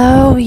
Hello,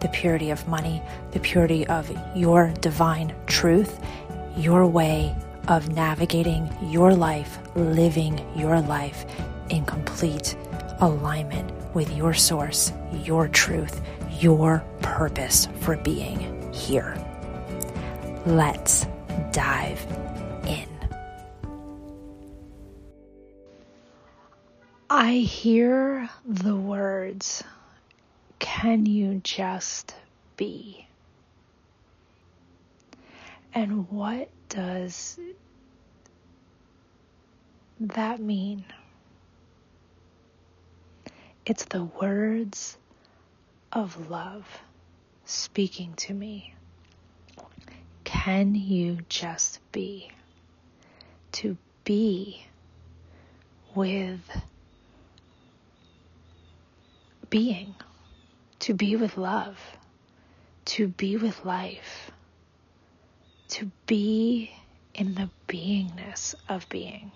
the purity of money, the purity of your divine truth, your way of navigating your life, living your life in complete alignment with your source, your truth, your purpose for being here. Let's dive in. I hear the words, "Can you just be?" And what does that mean? It's the words of love speaking to me. Can you just be? To be with being. To be with love, to be with life, to be in the beingness of being.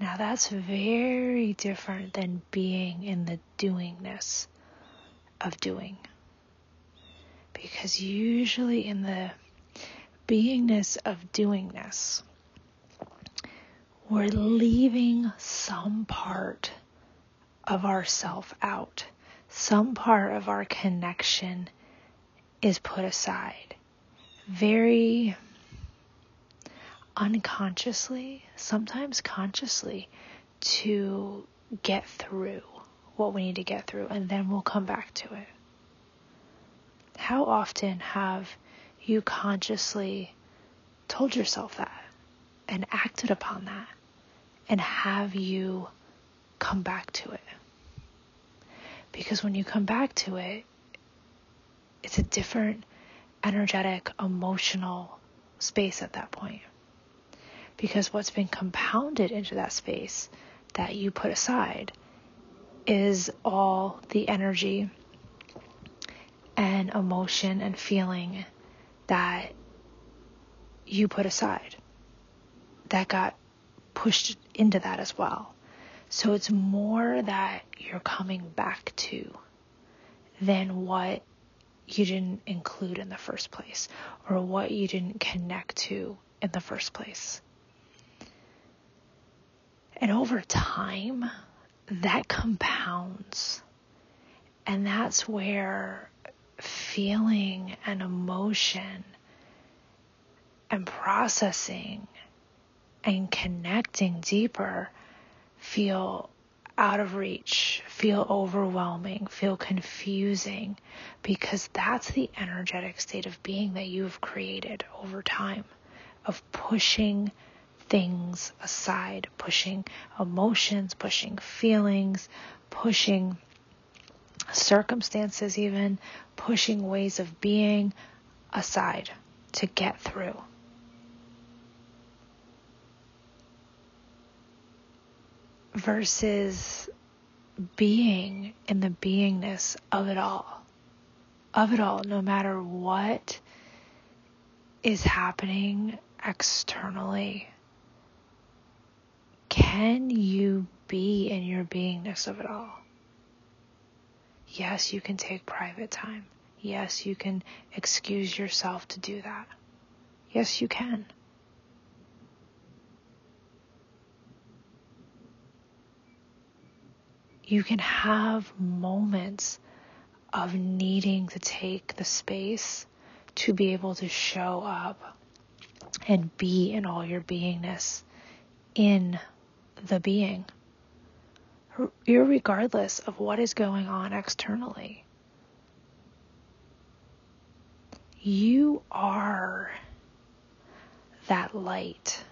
Now that's very different than being in the doingness of doing. Because usually in the beingness of doingness, we're leaving some part of ourself out. Some part of our connection is put aside. Very unconsciously, sometimes consciously, to get through what we need to get through, and then we'll come back to it. How often have you consciously told yourself that and acted upon that? And have you come back to it? Because when you come back to it, it's a different energetic, emotional space at that point. Because what's been compounded into that space that you put aside is all the energy and emotion and feeling that you put aside that got pushed into that as well. So it's more that you're coming back to than what you didn't include in the first place or what you didn't connect to in the first place. And over time, that compounds. And that's where feeling and emotion and processing and connecting deeper feel out of reach, feel overwhelming, feel confusing, because that's the energetic state of being that you've created over time, of pushing things aside, pushing emotions, pushing feelings, pushing circumstances even, pushing ways of being aside to get through. Versus being in the beingness of it all, no matter what is happening externally. Can you be in your beingness of it all? Yes, you can take private time. Yes, you can excuse yourself to do that. Yes, you can. You can have moments of needing to take the space to be able to show up and be in all your beingness in the being, regardless of what is going on externally. You are that light.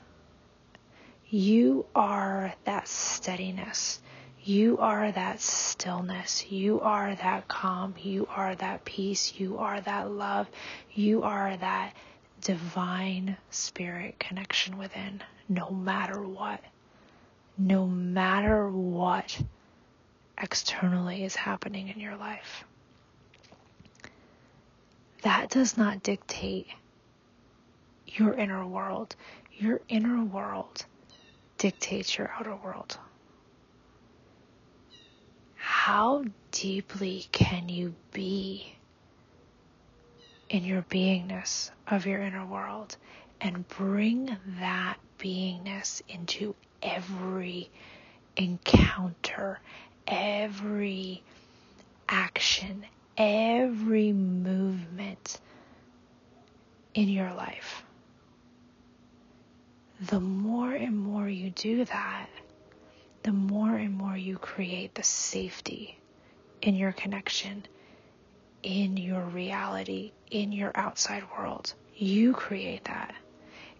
You are that steadiness. You are that stillness. You are that calm. You are that peace. You are that love. You are that divine spirit connection within, no matter what. No matter what externally is happening in your life. That does not dictate your inner world. Your inner world dictates your outer world. How deeply can you be in your beingness of your inner world and bring that beingness into every encounter, every action, every movement in your life? The more and more you do that, the more and more you create the safety in your connection, in your reality, in your outside world. You create that.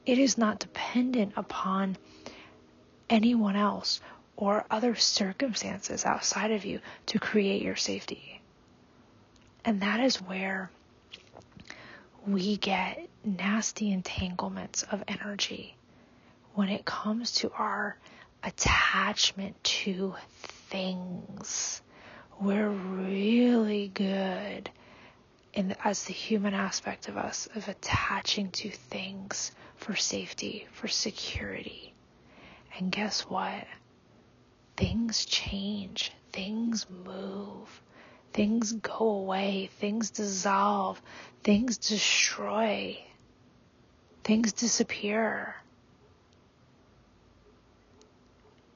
It is not dependent upon anyone else or other circumstances outside of you to create your safety. And that is where we get nasty entanglements of energy when it comes to our attachment to things. We're really good as the human aspect of us of attaching to things for safety, for security. And guess what? Things change. Things move. Things go away. Things dissolve. Things destroy. Things disappear.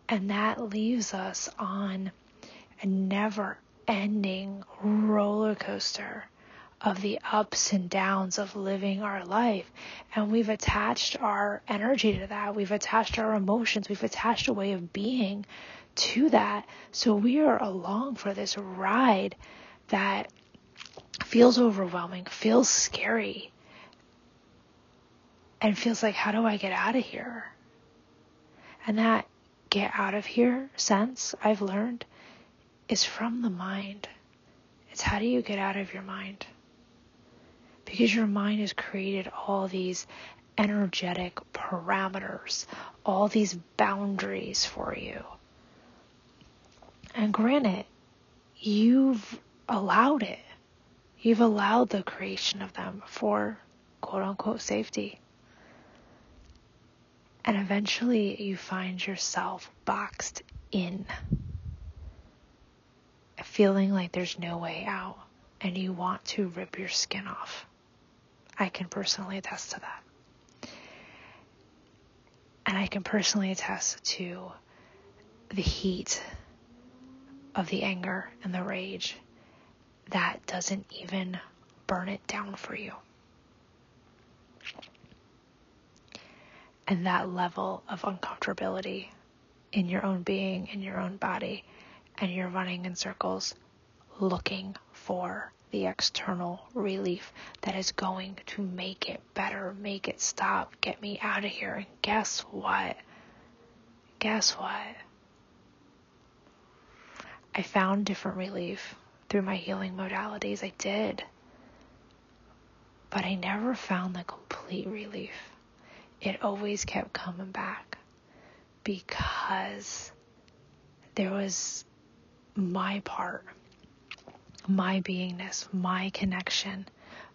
And that leaves us on a never-ending roller coaster of the ups and downs of living our life. And we've attached our energy to that. We've attached our emotions. We've attached a way of being to that. So we are along for this ride that feels overwhelming, feels scary, and feels like, how do I get out of here? And that get out of here sense, I've learned, is from the mind. It's how do you get out of your mind? Because your mind has created all these energetic parameters, all these boundaries for you. And granted, you've allowed it. You've allowed the creation of them for quote-unquote safety. And eventually you find yourself boxed in, feeling like there's no way out, and you want to rip your skin off. I can personally attest to that. And I can personally attest to the heat of the anger and the rage that doesn't even burn it down for you. And that level of uncomfortability in your own being, in your own body, and you're running in circles looking for the external relief that is going to make it better, make it stop, get me out of here. And guess what? Guess what? I found different relief through my healing modalities. I did. But I never found the complete relief. It always kept coming back because there was my part, my beingness, my connection,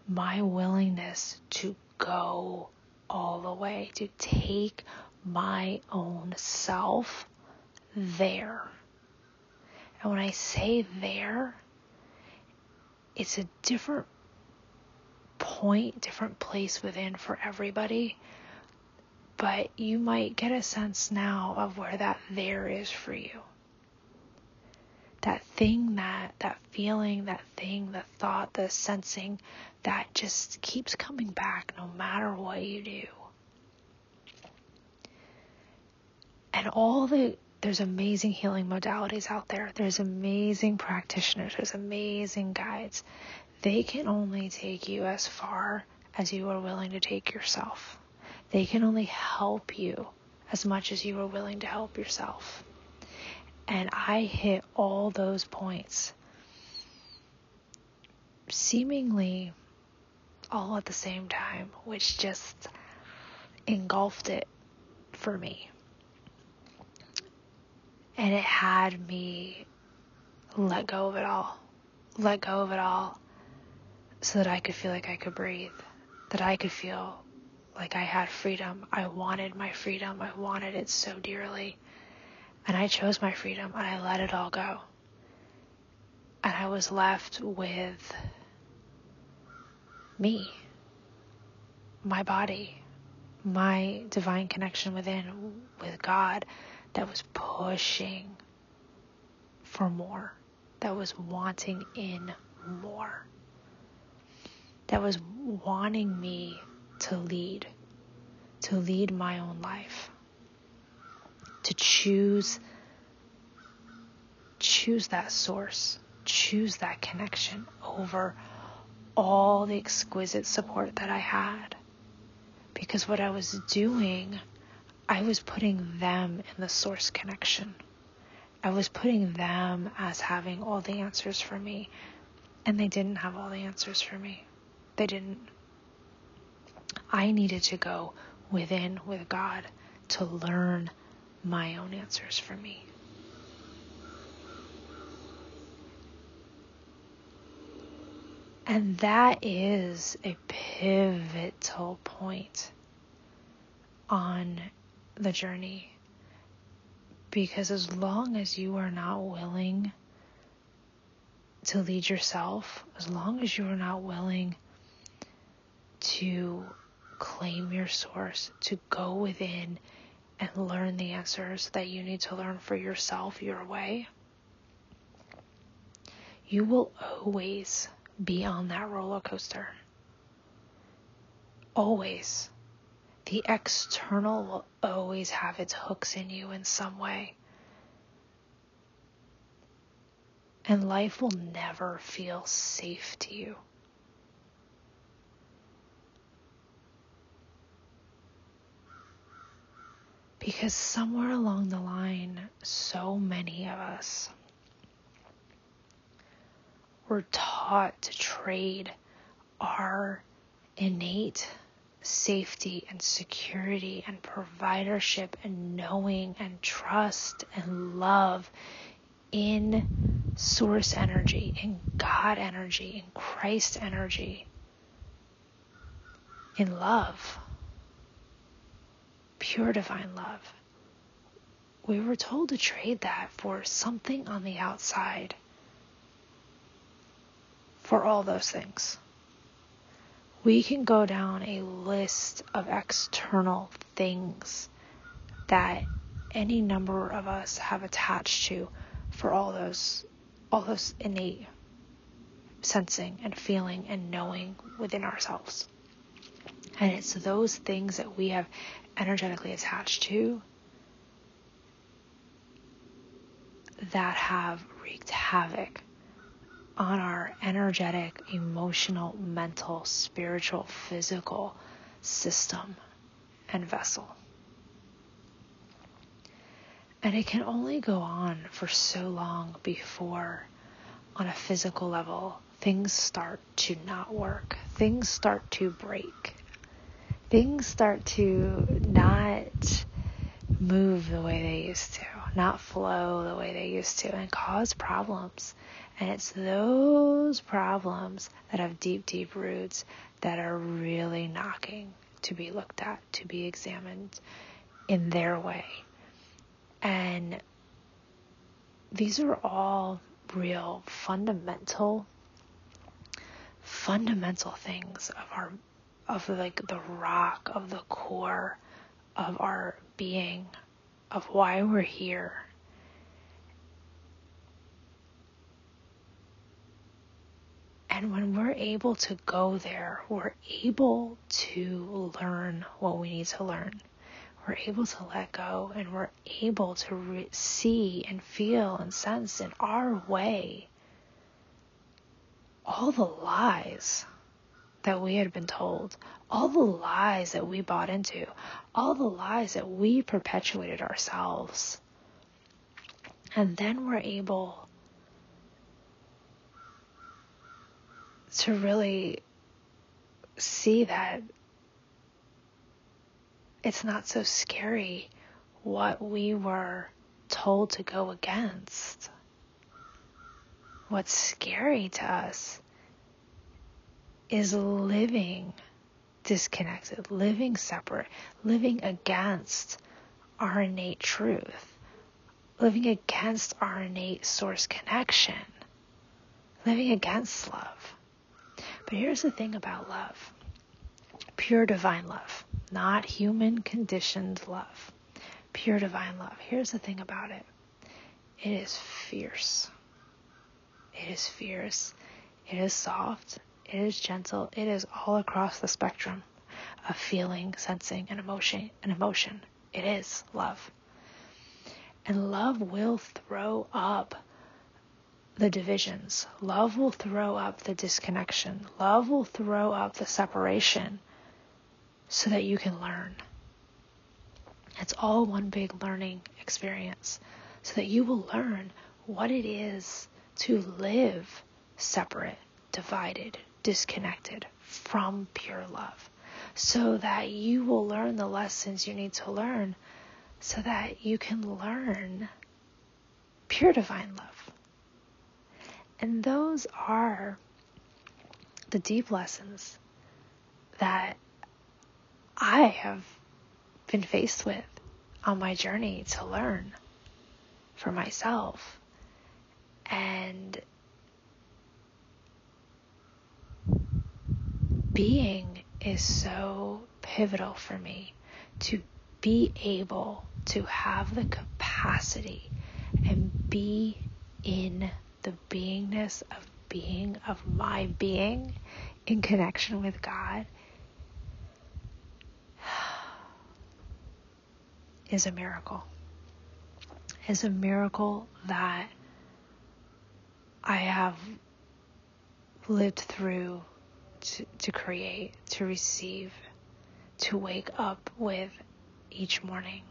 my willingness to go all the way, to take my own self there. And when I say there, it's a different point, different place within for everybody. But you might get a sense now of where that there is for you. That thing, that feeling, that thing, the thought, the sensing that just keeps coming back no matter what you do. And there's amazing healing modalities out there. There's amazing practitioners. There's amazing guides. They can only take you as far as you are willing to take yourself. They can only help you as much as you are willing to help yourself. And I hit all those points, seemingly all at the same time, which just engulfed it for me. And it had me let go of it all, so that I could feel like I could breathe, that I could feel like I had freedom. I wanted my freedom. I wanted it so dearly. And I chose my freedom and I let it all go. And I was left with me, my body, my divine connection within, with God, that was pushing for more, that was wanting in more, that was wanting me to lead my own life, to choose that source, choose that connection over all the exquisite support that I had. Because what I was doing, I was putting them in the source connection. I was putting them as having all the answers for me. And they didn't have all the answers for me. They didn't. I needed to go within with God to learn my own answers for me. And that is a pivotal point on the journey, because as long as you are not willing to lead yourself, as long as you are not willing to claim your source, to go within and learn the answers that you need to learn for yourself, your way, you will always be on that roller coaster. Always. The external will always have its hooks in you in some way. And life will never feel safe to you. Because somewhere along the line, so many of us were taught to trade our innate safety and security and providership and knowing and trust and love in source energy, in God energy, in Christ energy, in love, pure divine love. We were told to trade that for something on the outside, for all those things. We can go down a list of external things that any number of us have attached to for all those innate sensing and feeling and knowing within ourselves. And it's those things that we have energetically attached to that have wreaked havoc on our energetic, emotional, mental, spiritual, physical system and vessel. And it can only go on for so long before, on a physical level, things start to not work. Things start to break. Things start to not move the way they used to, not flow the way they used to, and cause problems. And it's those problems that have deep, deep roots that are really knocking to be looked at, to be examined in their way. And these are all real fundamental things of the rock, of the core of our being, of why we're here. And when we're able to go there, we're able to learn what we need to learn. We're able to let go, and we're able to see and feel and sense in our way all the lies that we had been told, all the lies that we bought into, all the lies that we perpetuated ourselves, And then we're able to really see that it's not so scary what we were told to go against. What's scary to us is living disconnected, living separate, living against our innate truth, living against our innate source connection, living against love. But here's the thing about love, pure divine love, not human conditioned love, pure divine love. Here's the thing about it. It is fierce. It is fierce. It is soft. It is gentle. It is all across the spectrum of feeling, sensing, and emotion. It is love. And love will throw up the divisions. Love will throw up the disconnection. Love will throw up the separation so that you can learn. It's all one big learning experience so that you will learn what it is to live separate, divided, disconnected from pure love, so that you will learn the lessons you need to learn so that you can learn pure divine love. And those are the deep lessons that I have been faced with on my journey to learn for myself. And being is so pivotal for me to be able to have the capacity and be in the beingness of being, of my being in connection with God, is a miracle. It's a miracle that I have lived through to create, to receive, to wake up with each morning,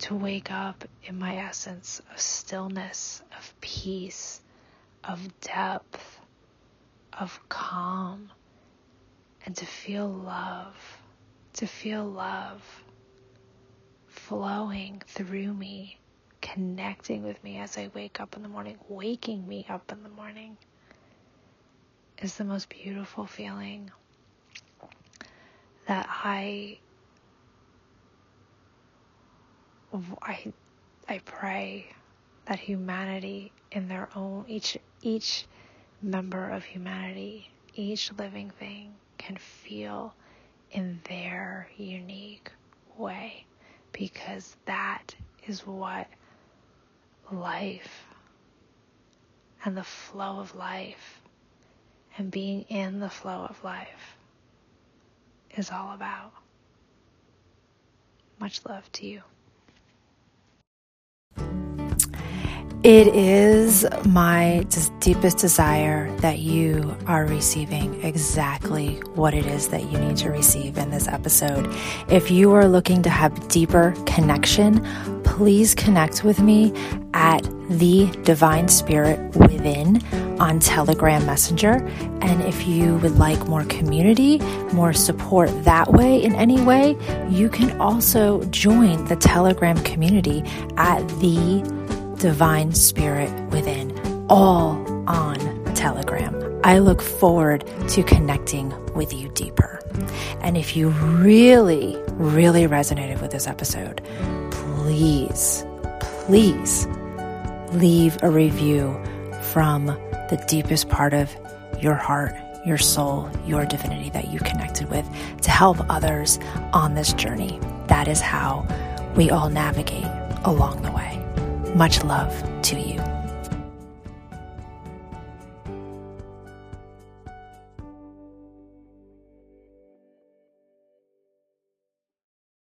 to wake up in my essence of stillness, of peace, of depth, of calm, and to feel love flowing through me, connecting with me as I wake up in the morning. Waking me up in the morning is the most beautiful feeling that I pray that humanity in their own, each member of humanity, each living thing can feel in their unique way, because that is what life and the flow of life and being in the flow of life is all about. Much love to you. It is my deepest desire that you are receiving exactly what it is that you need to receive in this episode. If you are looking to have deeper connection, please connect with me at The Divine Spirit Within on Telegram Messenger. And if you would like more community, more support that way in any way, you can also join the Telegram community at The Divine Spirit Within, all on Telegram. I look forward to connecting with you deeper. And if you really, really resonated with this episode, please leave a review from the deepest part of your heart, your soul, your divinity that you connected with, to help others on this journey. That is how we all navigate along the way. Much love to you.